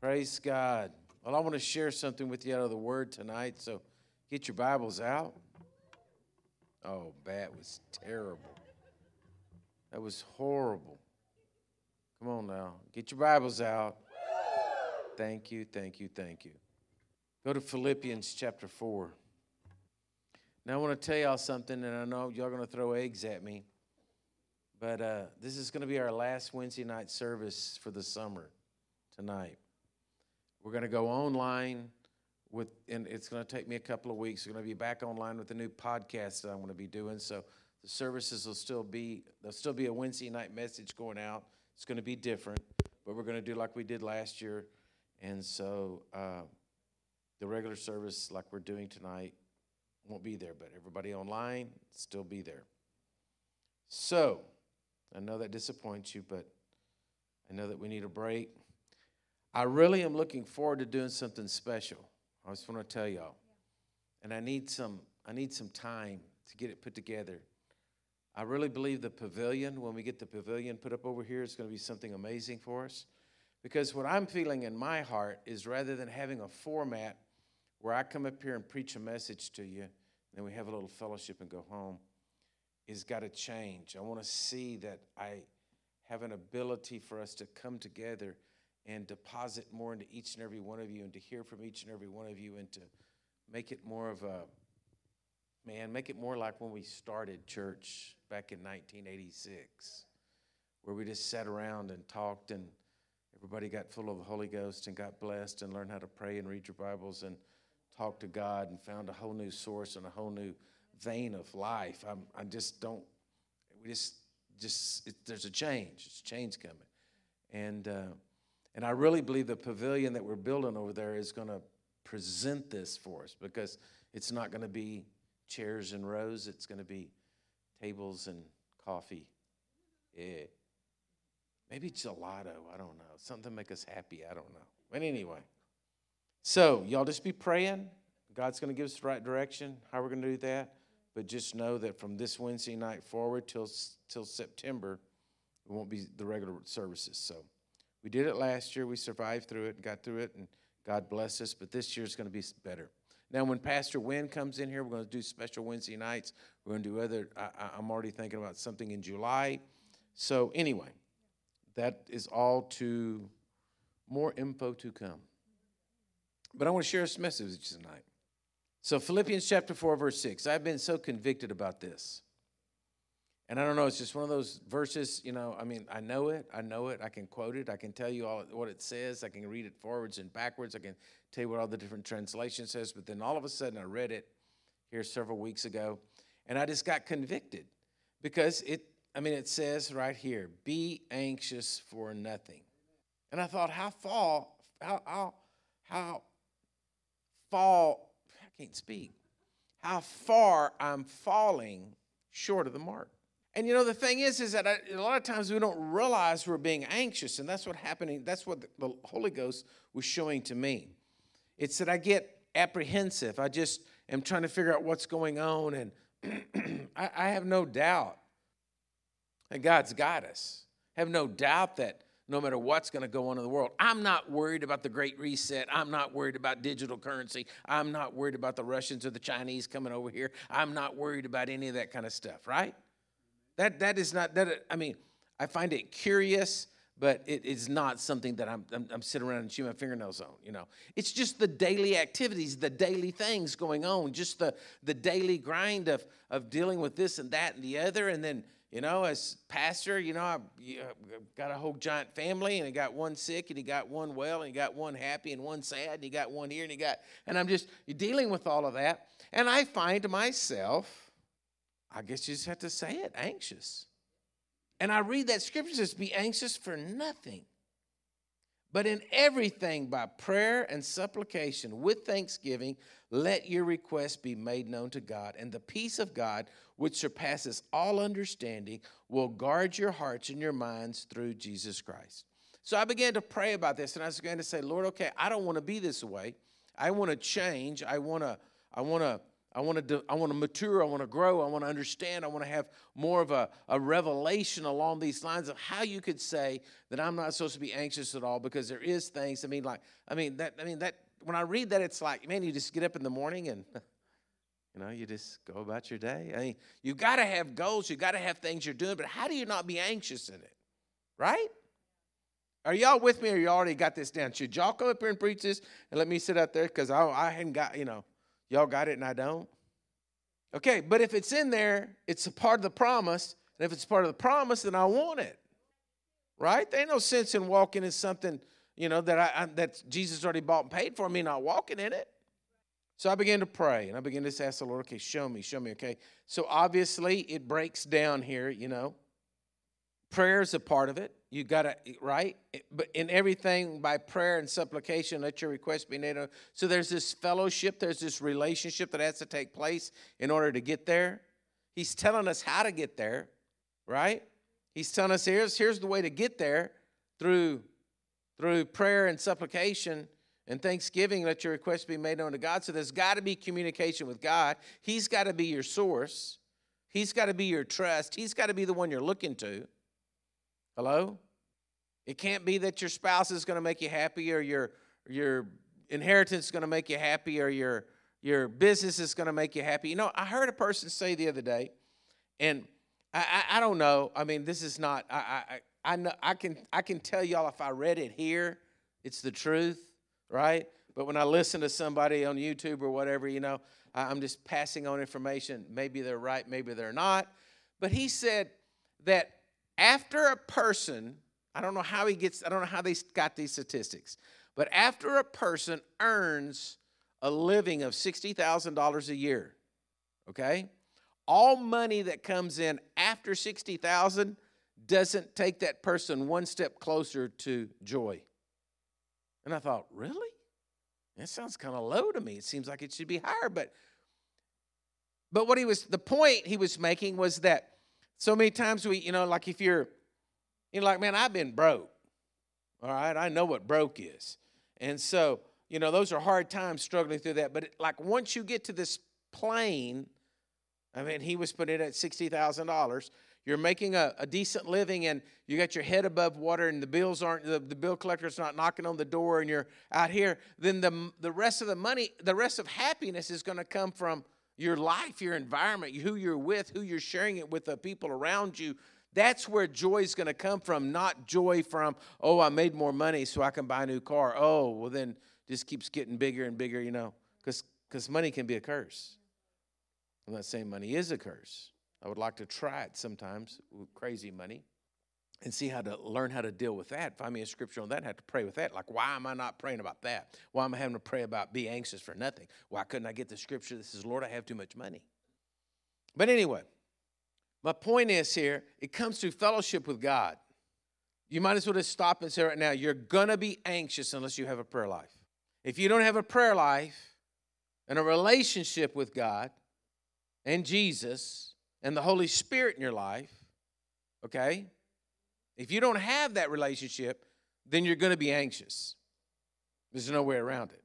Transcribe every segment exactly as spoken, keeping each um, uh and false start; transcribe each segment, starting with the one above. Praise God. Well, I want to share something with you out of the Word tonight, so get your Bibles out. Oh, that was terrible. That was horrible. Come on now. Get your Bibles out. Thank you, thank you, thank you. Go to Philippians chapter four. Now, I want to tell y'all something, and I know y'all are going to throw eggs at me, but uh, this is going to be our last Wednesday night service for the summer tonight. We're going to go online with, and it's going to take me a couple of weeks. We're going to be back online with a new podcast that I'm going to be doing. So the services will still be, there'll still be a Wednesday night message going out. It's going to be different, but we're going to do like we did last year. And so uh, the regular service like we're doing tonight won't be there, but everybody online still be there. So I know that disappoints you, but I know that we need a break. I really am looking forward to doing something special. I just want to tell y'all. And I need some I need some time to get it put together. I really believe the pavilion, when we get the pavilion put up over here, it's going to be something amazing for us. Because what I'm feeling in my heart is rather than having a format where I come up here and preach a message to you, and then we have a little fellowship and go home, is got to change. I want to see that I have an ability for us to come together and deposit more into each and every one of you and to hear from each and every one of you and to make it more of a, man, make it more like when we started church back in nineteen eighty-six, where we just sat around and talked and everybody got full of the Holy Ghost and got blessed and learned how to pray and read your Bibles and talk to God and found a whole new source and a whole new vein of life. I'm, I just don't, we just, just it, there's a change. It's change coming. And, uh, And I really believe the pavilion that we're building over there is going to present this for us because it's not going to be chairs and rows. It's going to be tables and coffee. Yeah. Maybe gelato. I don't know. Something to make us happy. I don't know. But anyway, so y'all just be praying. God's going to give us the right direction, how we're going to do that. But just know that from this Wednesday night forward till, till September, it won't be the regular services, so. We did it last year. We survived through it and got through it, and God bless us. But this year is going to be better. Now, when Pastor Wynn comes in here, we're going to do special Wednesday nights. We're going to do other. I, I'm already thinking about something in July. So anyway, that is all to more info to come. But I want to share this message tonight. So Philippians chapter four, verse six. I've been so convicted about this. And I don't know, it's just one of those verses, you know, I mean, I know it, I know it, I can quote it, I can tell you all what it says, I can read it forwards and backwards, I can tell you what all the different translation says, but then all of a sudden I read it here several weeks ago, and I just got convicted because it, I mean, it says right here, be anxious for nothing. And I thought, how far, how, how, how far, I can't speak, how far I'm falling short of the mark. And, you know, the thing is, is that I, a lot of times we don't realize we're being anxious, and that's what happening. That's what the, the Holy Ghost was showing to me. It's that I get apprehensive. I just am trying to figure out what's going on, and I, I have no doubt that God's got us. I have no doubt that no matter what's going to go on in the world, I'm not worried about the Great Reset. I'm not worried about digital currency. I'm not worried about the Russians or the Chinese coming over here. I'm not worried about any of that kind of stuff, right? That that is not that. I mean, I find it curious, but it is not something that I'm, I'm I'm sitting around and chewing my fingernails on. You know, it's just the daily activities, the daily things going on, just the the daily grind of of dealing with this and that and the other. And then, you know, as pastor, you know, I've got a whole giant family, and I got one sick, and he got one well, and he got one happy, and one sad, and he got one here, and he got, and I'm just dealing with all of that, and I find myself, I guess you just have to say it, anxious. And I read that scripture says, be anxious for nothing, but in everything by prayer and supplication with thanksgiving, let your requests be made known to God. And the peace of God, which surpasses all understanding, will guard your hearts and your minds through Jesus Christ. So I began to pray about this, and I was going to say, Lord, okay, I don't want to be this way. I want to change. I want to, I want to, I I want to do, I want to mature, I want to grow, I want to understand, I want to have more of a, a revelation along these lines of how you could say that I'm not supposed to be anxious at all, because there is things. I mean, like, I mean that, I mean that, when I read that, it's like, man, you just get up in the morning and, you know, you just go about your day. I mean, you got to have goals, you got to have things you're doing, but how do you not be anxious in it, right? Are y'all with me, or you already got this down? Should y'all come up here and preach this and let me sit out there, because I, I hadn't got, you know, y'all got it and I don't? Okay, but if it's in there, it's a part of the promise. And if it's part of the promise, then I want it, right? There ain't no sense in walking in something, you know, that I, I that Jesus already bought and paid for, me not walking in it. So I began to pray, and I began to ask the Lord, okay, show me, show me, okay? So obviously it breaks down here, you know. Prayer is a part of it. You got to, right? But in everything, by prayer and supplication, let your request be made. So there's this fellowship, there's this relationship that has to take place in order to get there. He's telling us how to get there, right? He's telling us here's, here's the way to get there, through, through prayer and supplication and thanksgiving. Let your request be made known to God. So there's got to be communication with God. He's got to be your source. He's got to be your trust. He's got to be the one you're looking to. Hello? It can't be that your spouse is going to make you happy, or your your inheritance is going to make you happy, or your your business is going to make you happy. You know, I heard a person say the other day, and I, I, I don't know. I mean, this is not. I I I know I can I can tell y'all, if I read it here, it's the truth, right? But when I listen to somebody on YouTube or whatever, you know, I, I'm just passing on information. Maybe they're right, maybe they're not. But he said that. After a person, I don't know how he gets, I don't know how they got these statistics, but after a person earns a living of sixty thousand dollars a year, okay, all money that comes in after sixty thousand dollars doesn't take that person one step closer to joy. And I thought, really? That sounds kind of low to me. It seems like it should be higher, but but what he was, the point he was making was that so many times we, you know, like if you're, you're like, man, I've been broke, all right? I know what broke is. And so, you know, those are hard times struggling through that. But it, like once you get to this plane, I mean, he was putting it at sixty thousand dollars. You're making a, a decent living, and you got your head above water, and the bills aren't, the, the bill collector's not knocking on the door, and you're out here. Then the the rest of the money, the rest of happiness is going to come from your life, your environment, who you're with, who you're sharing it with, the people around you. That's where joy is going to come from, not joy from, oh, I made more money so I can buy a new car. Oh, well, then just keeps getting bigger and bigger, you know, because because money can be a curse. I'm not saying money is a curse. I would like to try it sometimes with crazy money and see how to learn how to deal with that. Find me a scripture on that, have to pray with that. Like, why am I not praying about that? Why am I having to pray about be anxious for nothing? Why couldn't I get the scripture that says, Lord, I have too much money? But anyway, my point is here, it comes through fellowship with God. You might as well just stop and say right now, you're going to be anxious unless you have a prayer life. If you don't have a prayer life and a relationship with God and Jesus and the Holy Spirit in your life, okay, if you don't have that relationship, then you're going to be anxious. There's no way around it.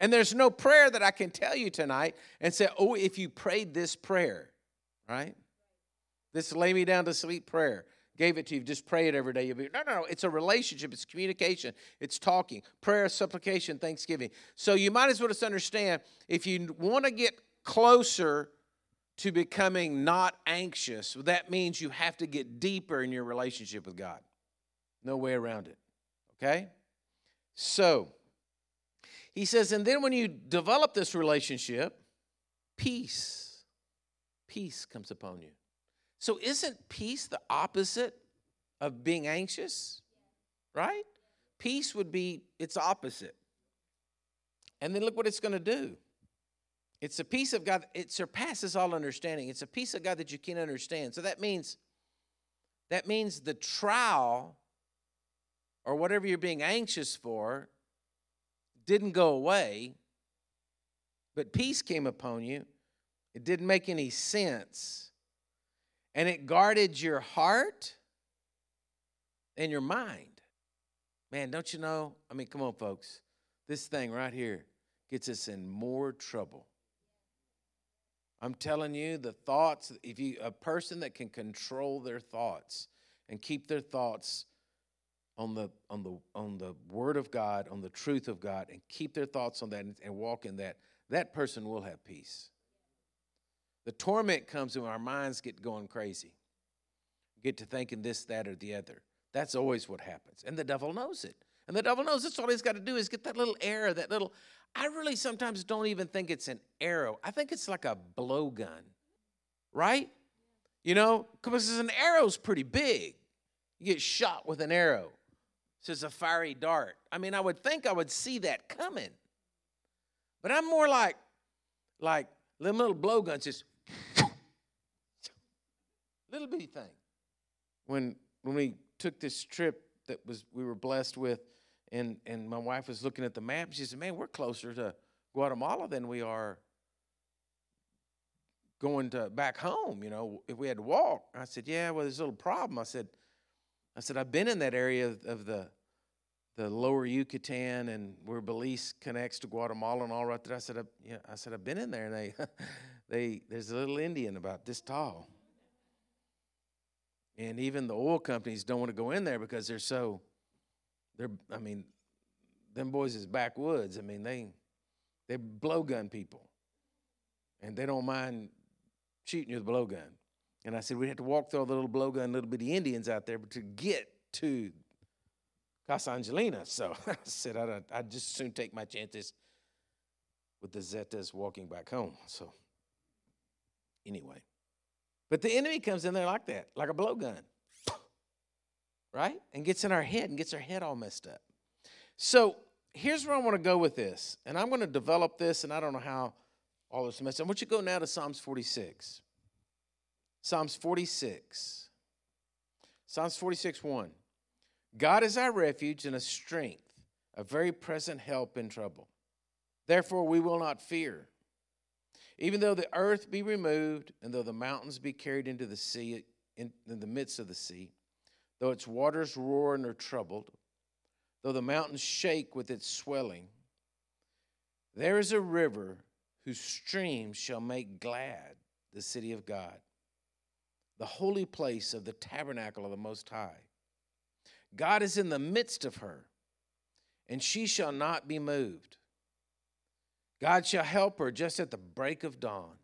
And there's no prayer that I can tell you tonight and say, oh, if you prayed this prayer, right? This lay me down to sleep prayer. Gave it to you. Just pray it every day. You'll be, no, no, no. It's a relationship. It's communication. It's talking. Prayer, supplication, thanksgiving. So you might as well just understand, if you want to get closer to becoming not anxious, that means you have to get deeper in your relationship with God. No way around it, okay? So, he says, and then when you develop this relationship, peace, peace comes upon you. So isn't peace the opposite of being anxious, right? Peace would be its opposite. And then look what it's going to do. It's a peace of God. It surpasses all understanding. It's a peace of God that you can't understand. So that means, that means the trial or whatever you're being anxious for didn't go away, but peace came upon you. It didn't make any sense. And it guarded your heart and your mind. Man, don't you know? I mean, come on, folks. This thing right here gets us in more trouble I'm telling you, the thoughts, if you, a person that can control their thoughts and keep their thoughts on the on the on the word of God, on the truth of God, and keep their thoughts on that and, and walk in that, that person will have peace. The torment comes when our minds get going crazy. Get to thinking this, that, or the other. That's always what happens. And the devil knows it. And the devil knows that's all he's got to do is get that little arrow, that little, I really sometimes don't even think it's an arrow. I think it's like a blowgun, right? You know, because an arrow's pretty big. You get shot with an arrow. So it's a fiery dart. I mean, I would think I would see that coming. But I'm more like, like them little blowguns, just little bitty thing. When when we took this trip that was we were blessed with, and, and my wife was looking at the map, she said, man, we're closer to Guatemala than we are going to back home, you know, if we had to walk. I said, yeah, well, there's a little problem. I said, I said, I've been in that area of, of the the lower Yucatan and where Belize connects to Guatemala and all right there. I said, I, you know, I said, I've been in there, and they they there's a little Indian about this tall. And even the oil companies don't want to go in there because they're so, they're, I mean, them boys is backwoods. I mean, they, they blowgun people. And they don't mind shooting you with a blowgun. And I said, we had to walk through all the little blowgun, little bitty Indians out there to get to Casa Angelina. So I said, I don't, I'd just soon take my chances with the Zetas walking back home. So anyway. But the enemy comes in there like that, like a blowgun, right? And gets in our head and gets our head all messed up. So here's where I want to go with this. And I'm going to develop this, and I don't know how all this messed up. I want you to go now to Psalms forty-six. Psalms forty-six. Psalms forty-six, one. God is our refuge and a strength, a very present help in trouble. Therefore we will not fear. Even though the earth be removed, and though the mountains be carried into the sea, in, in the midst of the sea, though its waters roar and are troubled, though the mountains shake with its swelling, there is a river whose streams shall make glad the city of God, the holy place of the tabernacle of the Most High. God is in the midst of her, and she shall not be moved. God shall help her just at the break of dawn.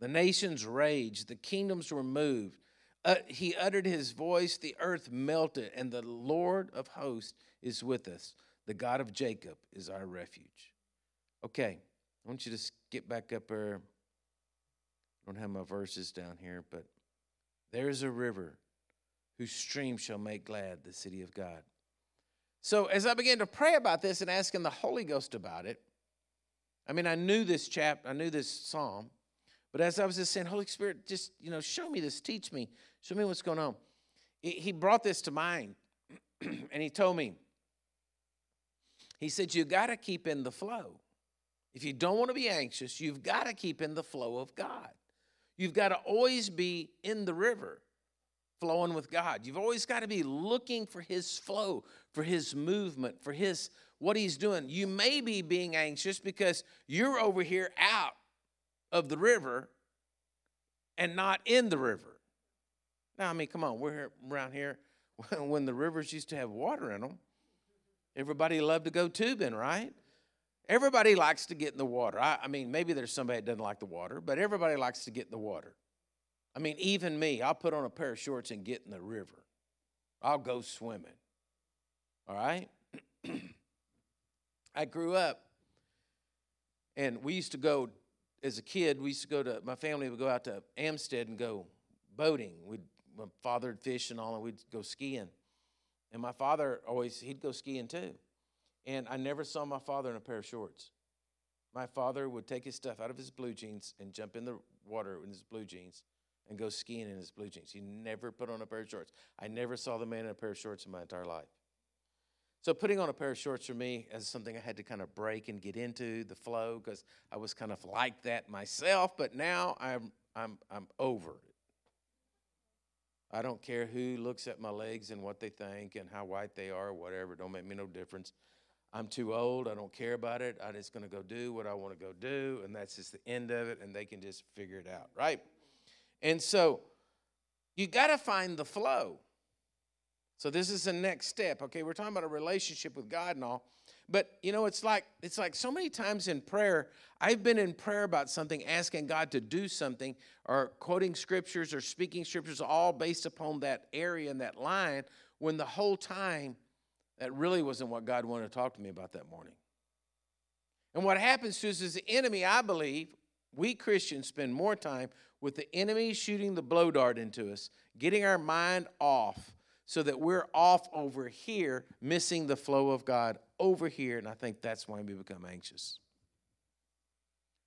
The nations raged, the kingdoms were moved. Uh, he uttered his voice, the earth melted, and the Lord of hosts is with us. The God of Jacob is our refuge. Okay, I want you to skip back up there. I don't have my verses down here, but there is a river whose stream shall make glad the city of God. So as I began to pray about this and asking the Holy Ghost about it, I mean, I knew this chapter, I knew this psalm, but as I was just saying, Holy Spirit, just, you know, show me this, teach me, show me what's going on. He brought this to mind, and he told me, he said, you got to keep in the flow. If you don't want to be anxious, you've got to keep in the flow of God. You've got to always be in the river, flowing with God. You've always got to be looking for his flow, for his movement, for his what he's doing. You may be being anxious because you're over here out of the river and not in the river. Now, I mean, come on, we're around here when the rivers used to have water in them. Everybody loved to go tubing, right? Everybody likes to get in the water. I, I mean, maybe there's somebody that doesn't like the water, but everybody likes to get in the water. I mean, even me, I'll put on a pair of shorts and get in the river. I'll go swimming, all right? I grew up, and we used to go, as a kid, we used to go to, my family would go out to Amstead and go boating. We'd, my father would fish and all, and we'd go skiing. And my father always, he'd go skiing too. And I never saw my father in a pair of shorts. My father would take his stuff out of his blue jeans and jump in the water in his blue jeans and go skiing in his blue jeans. He never put on a pair of shorts. I never saw the man in a pair of shorts in my entire life. So putting on a pair of shorts for me is something I had to kind of break and get into the flow because I was kind of like that myself. But now I'm I'm I'm over it. I don't care who looks at my legs and what they think and how white they are or whatever. Don't make me no difference. I'm too old, I don't care about it, I'm just going to go do what I want to go do, and that's just the end of it, and they can just figure it out, right? And so you got to find the flow. So this is the next step. Okay, we're talking about a relationship with God and all. But, you know, it's like it's like so many times in prayer, I've been in prayer about something, asking God to do something, or quoting scriptures or speaking scriptures, all based upon that area and that line, when the whole time that really wasn't what God wanted to talk to me about that morning. And what happens to us is the enemy, I believe, we Christians spend more time with the enemy shooting the blow dart into us, getting our mind off, so that we're off over here, missing the flow of God over here, and I think that's why we become anxious.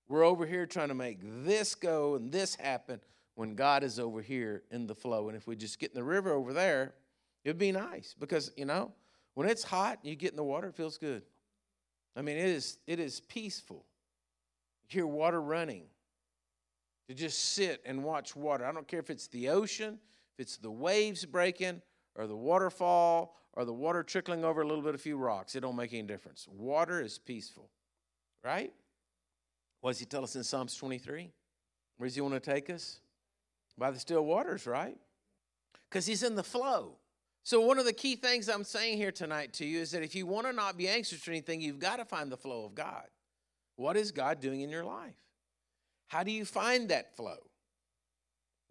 We're over here trying to make this go and this happen when God is over here in the flow, and if we just get in the river over there, it'd be nice because, you know, when it's hot and you get in the water, it feels good. I mean, it is, it is peaceful. You hear water running. To just sit and watch water. I don't care if it's the ocean, if it's the waves breaking, or the waterfall, or the water trickling over a little bit, a few rocks. It don't make any difference. Water is peaceful, right? What does he tell us in Psalms twenty-three? Where does he want to take us? By the still waters, right? Because he's in the flow. So one of the key things I'm saying here tonight to you is that if you want to not be anxious for anything, you've got to find the flow of God. What is God doing in your life? How do you find that flow?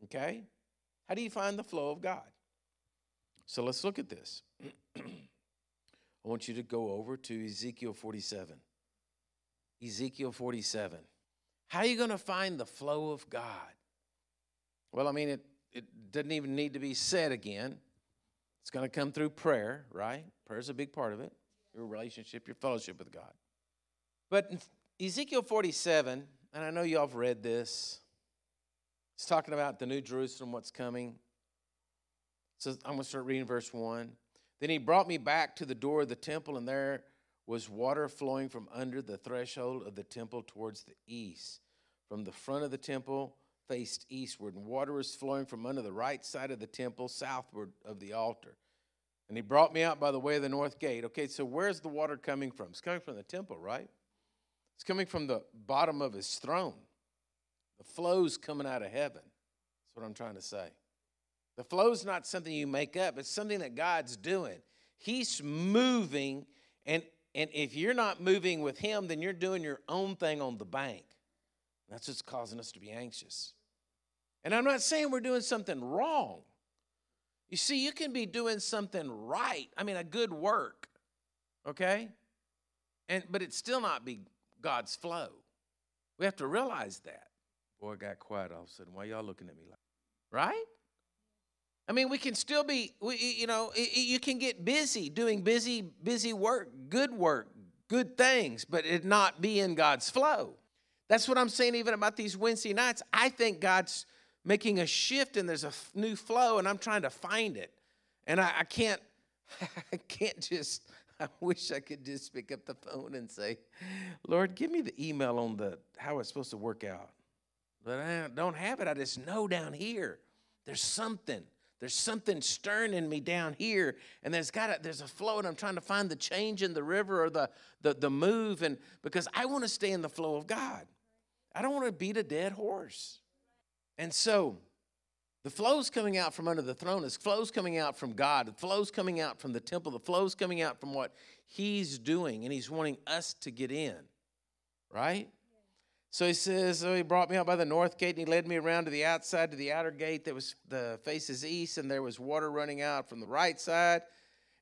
Okay? How do you find the flow of God? So let's look at this. I want you to go over to Ezekiel forty-seven. Ezekiel forty-seven. How are you going to find the flow of God? Well, I mean, it, it doesn't even need to be said again. It's going to come through prayer, right? Prayer is a big part of it. Your relationship, your fellowship with God. But in Ezekiel forty-seven, and I know y'all have read this. It's talking about the New Jerusalem, what's coming. So I'm going to start reading verse one. Then he brought me back to the door of the temple, and there was water flowing from under the threshold of the temple towards the east. From the front of the temple faced eastward, and water was flowing from under the right side of the temple southward of the altar. And he brought me out by the way of the north gate. Okay, so where's the water coming from? It's coming from the temple, right? It's coming from the bottom of his throne. The flow's coming out of heaven. That's what I'm trying to say. The flow's not something you make up. It's something that God's doing. He's moving, and, and if you're not moving with him, then you're doing your own thing on the bank. That's what's causing us to be anxious. And I'm not saying we're doing something wrong. You see, you can be doing something right. I mean, a good work, okay? And but it's still not be God's flow. We have to realize that. Boy, it got quiet all of a sudden. Why y'all looking at me like that? Right? I mean, we can still be, we, you know, you can get busy doing busy, busy work, good work, good things, but it not be in God's flow. That's what I'm saying even about these Wednesday nights. I think God's making a shift and there's a new flow, and I'm trying to find it. And I, I can't, I can't just, I wish I could just pick up the phone and say, Lord, give me the email on the how it's supposed to work out. But I don't have it. I just know down here there's something. There's something stirring in me down here, and there's got a, there's a flow, and I'm trying to find the change in the river or the, the, the move, and because I want to stay in the flow of God. I don't want to beat a dead horse. And so the flow's coming out from under the throne. The flow's coming out from God. The flow's coming out from the temple. The flow's coming out from what he's doing, and he's wanting us to get in, right? So he says, so he brought me out by the north gate, and he led me around to the outside, to the outer gate that was the faces east, and there was water running out from the right side.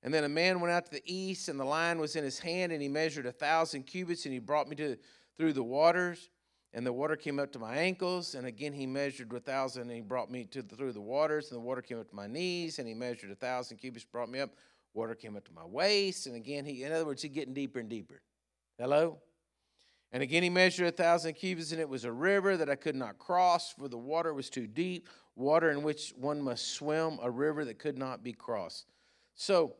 And then a man went out to the east, and the line was in his hand, and he measured a thousand cubits, and he brought me to through the waters, and the water came up to my ankles. And again he measured a thousand, and he brought me to the, through the waters, and the water came up to my knees, and he measured a thousand cubits, brought me up. Water came up to my waist, and again he, in other words, he's getting deeper and deeper. Hello? And again he measured a thousand cubits, and it was a river that I could not cross, for the water was too deep, water in which one must swim, a river that could not be crossed. So,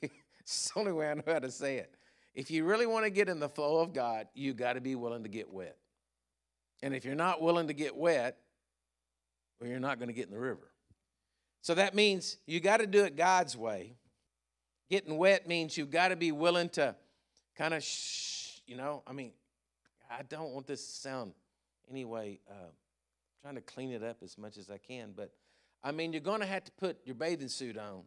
it's the only way I know how to say it. If you really want to get in the flow of God, you got to be willing to get wet. And if you're not willing to get wet, well, you're not going to get in the river. So that means you got to do it God's way, Getting wet means you've got to be willing to kind of, shh, you know, I mean, I don't want this to sound anyway. Uh, I'm trying to clean it up as much as I can. But, I mean, you're going to have to put your bathing suit on,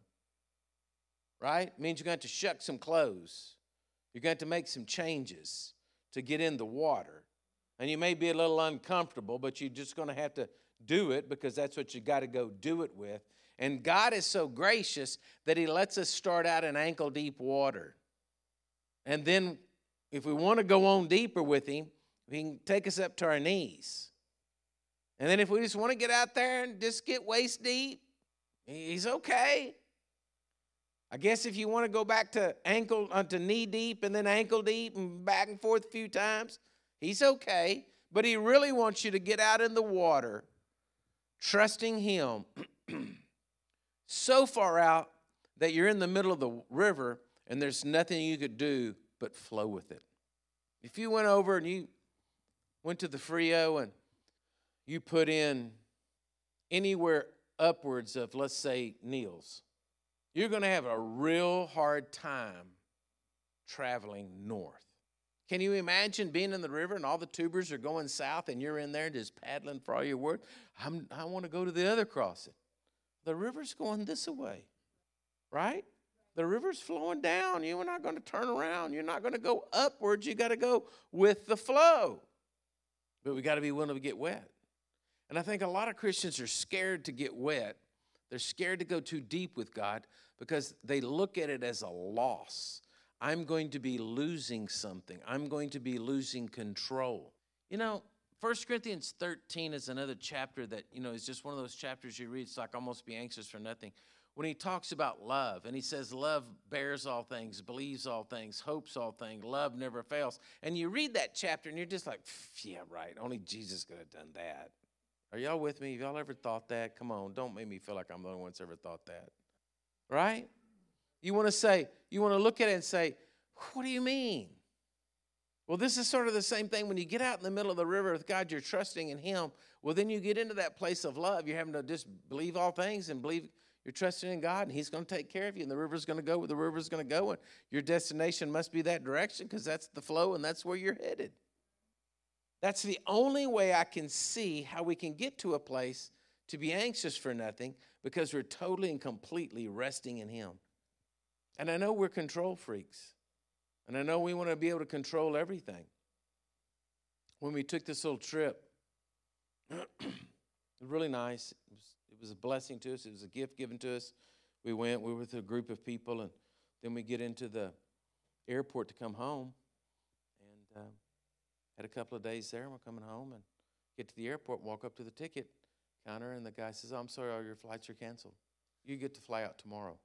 right? It means you're going to have to shuck some clothes. You're going to have to make some changes to get in the water. And you may be a little uncomfortable, but you're just going to have to do it because that's what you got to go do it with. And God is so gracious that he lets us start out in ankle-deep water. And then if we want to go on deeper with him, he can take us up to our knees. And then if we just want to get out there and just get waist-deep, he's okay. I guess if you want to go back to ankle, uh, to knee-deep and then ankle-deep and back and forth a few times, he's okay. But he really wants you to get out in the water, trusting him. So far out that you're in the middle of the river and there's nothing you could do but flow with it. If you went over and you went to the Frio and you put in anywhere upwards of, let's say, Niels, you're going to have a real hard time traveling north. Can you imagine being in the river and all the tubers are going south and you're in there just paddling for all your worth? I'm, I want to go to the other crossing. The river's going this way, right? The river's flowing down. You're not going to turn around. You're not going to go upwards. You got to go with the flow. But we got to be willing to get wet. And I think a lot of Christians are scared to get wet. They're scared to go too deep with God because they look at it as a loss. I'm going to be losing something. I'm going to be losing control. You know, First Corinthians thirteen is another chapter that, you know, is just one of those chapters you read. It's like almost be anxious for nothing. When he talks about love, and he says love bears all things, believes all things, hopes all things, love never fails. And you read that chapter, and you're just like, yeah, right, only Jesus could have done that. Are y'all with me? Have y'all ever thought that? Come on, don't make me feel like I'm the only one that's ever thought that. Right? You want to say, you want to look at it and say, what do you mean? Well, this is sort of the same thing. When you get out in the middle of the river with God, you're trusting in him. Well, then you get into that place of love. You're having to just believe all things and believe you're trusting in God, and he's going to take care of you, and the river's going to go where the river's going to go, and your destination must be that direction because that's the flow and that's where you're headed. That's the only way I can see how we can get to a place to be anxious for nothing because we're totally and completely resting in him. And I know we're control freaks. And I know we want to be able to control everything. When we took this little trip, it was really nice. It was, it was a blessing to us. It was a gift given to us. We went. We were with a group of people. And then we get into the airport to come home. And um, had a couple of days there. And we're coming home and get to the airport, walk up to the ticket counter. And the guy says, oh, I'm sorry, all your flights are canceled. You get to fly out tomorrow.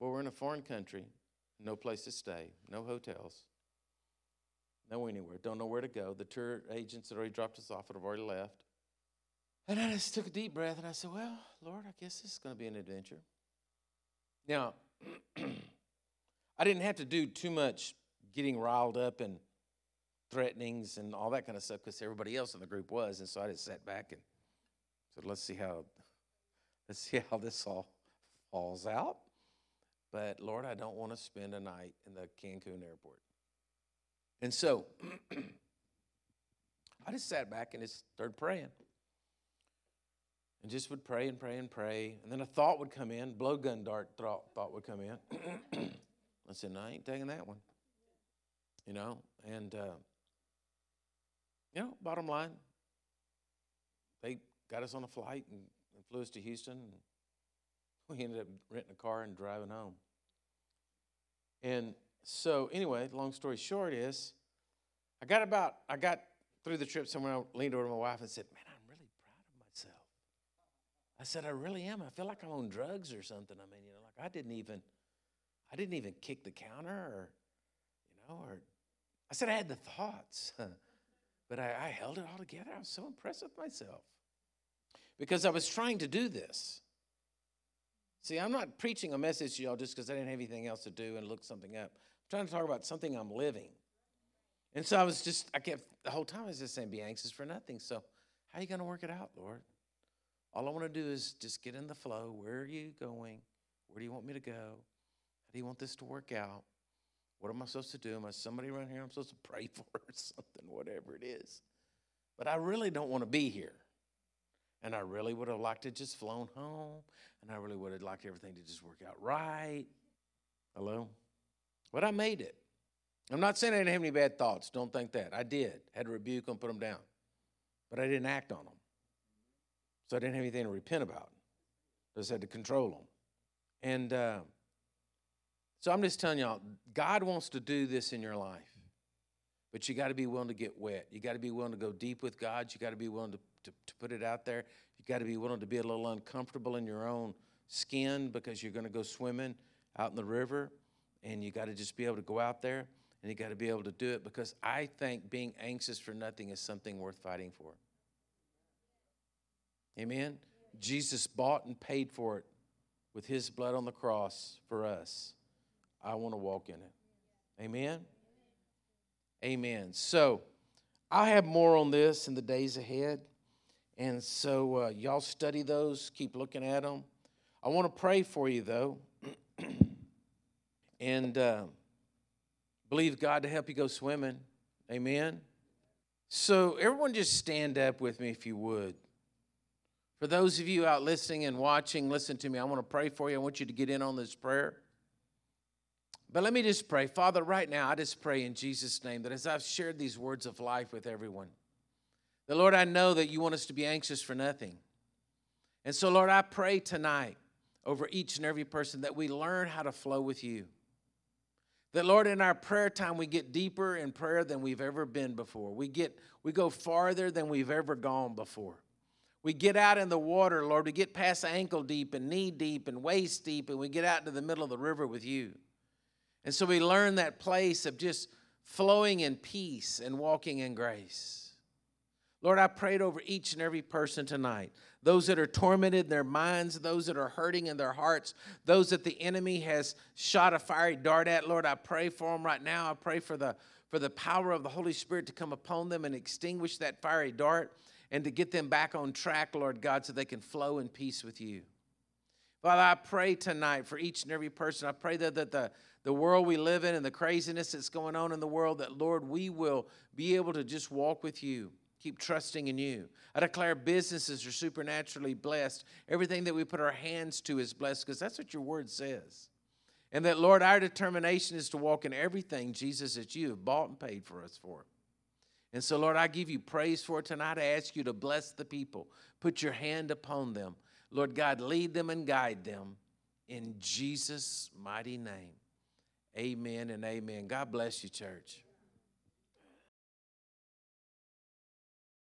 Well, we're in a foreign country. No place to stay, no hotels, no anywhere. Don't know where to go. The tour agents that already dropped us off would have already left. And I just took a deep breath, and I said, well, Lord, I guess this is going to be an adventure. Now, I didn't have to do too much getting riled up and threatenings and all that kind of stuff because everybody else in the group was, and so I just sat back and said, let's see how, let's see how this all falls out. But, Lord, I don't want to spend a night in the Cancun airport. And so I just sat back and just started praying. And just would pray and pray and pray. And then a thought would come in, blowgun dart thought, thought would come in. I said, no, I ain't taking that one. You know, and, uh, you know, bottom line, they got us on a flight and, and flew us to Houston. And we ended up renting a car and driving home. And so anyway, long story short is, I got about, I got through the trip somewhere, I leaned over to my wife and said, man, I'm really proud of myself. I said, I really am. I feel like I'm on drugs or something. I mean, you know, like I didn't even, I didn't even kick the counter or, you know, or, I said I had the thoughts, but I, I held it all together. I was so impressed with myself because I was trying to do this. See, I'm not preaching a message to y'all just because I didn't have anything else to do and look something up. I'm trying to talk about something I'm living. And so I was just, I kept, the whole time I was just saying, be anxious for nothing. So how are you going to work it out, Lord? All I want to do is just get in the flow. Where are you going? Where do you want me to go? How do you want this to work out? What am I supposed to do? Am I somebody around here I'm supposed to pray for or something, whatever it is? But I really don't want to be here. And I really would have liked to just flown home. And I really would have liked everything to just work out right. Hello? But I made it. I'm not saying I didn't have any bad thoughts. Don't think that. I did. Had to rebuke them, put them down. But I didn't act on them. So I didn't have anything to repent about. I just had to control them. And uh, so I'm just telling y'all, God wants to do this in your life. But you got to be willing to get wet. You got to be willing to go deep with God. You got to be willing to, to, to put it out there. You got to be willing to be a little uncomfortable in your own skin because you're going to go swimming out in the river. And you got to just be able to go out there. And you got to be able to do it because I think being anxious for nothing is something worth fighting for. Amen? Jesus bought and paid for it with his blood on the cross for us. I want to walk in it. Amen? Amen. So I have more on this in the days ahead. And so uh, y'all study those. Keep looking at them. I want to pray for you, though. and uh, believe God to help you go swimming. Amen? So everyone just stand up with me if you would. For those of you out listening and watching, listen to me. I want to pray for you. I want you to get in on this prayer. But let me just pray. Father, right now, I just pray in Jesus' name that as I've shared these words of life with everyone, that, Lord, I know that you want us to be anxious for nothing. And so, Lord, I pray tonight over each and every person that we learn how to flow with you. That, Lord, in our prayer time, we get deeper in prayer than we've ever been before. We get, we go farther than we've ever gone before. We get out in the water, Lord. We get past ankle deep and knee deep and waist deep, and we get out into the middle of the river with you. And so we learn that place of just flowing in peace and walking in grace. Lord, I prayed over each and every person tonight. Those that are tormented in their minds, those that are hurting in their hearts, those that the enemy has shot a fiery dart at, Lord, I pray for them right now. I pray for the, for the power of the Holy Spirit to come upon them and extinguish that fiery dart. And to get them back on track, Lord God, so they can flow in peace with you. Father, I pray tonight for each and every person. I pray that, that the, the world we live in and the craziness that's going on in the world, that, Lord, we will be able to just walk with you, keep trusting in you. I declare businesses are supernaturally blessed. Everything that we put our hands to is blessed because that's what your word says. And that, Lord, our determination is to walk in everything, Jesus, that you have bought and paid for us for. And so, Lord, I give you praise for it tonight. I ask you to bless the people. Put your hand upon them. Lord God, lead them and guide them in Jesus' mighty name. Amen and amen. God bless you, church.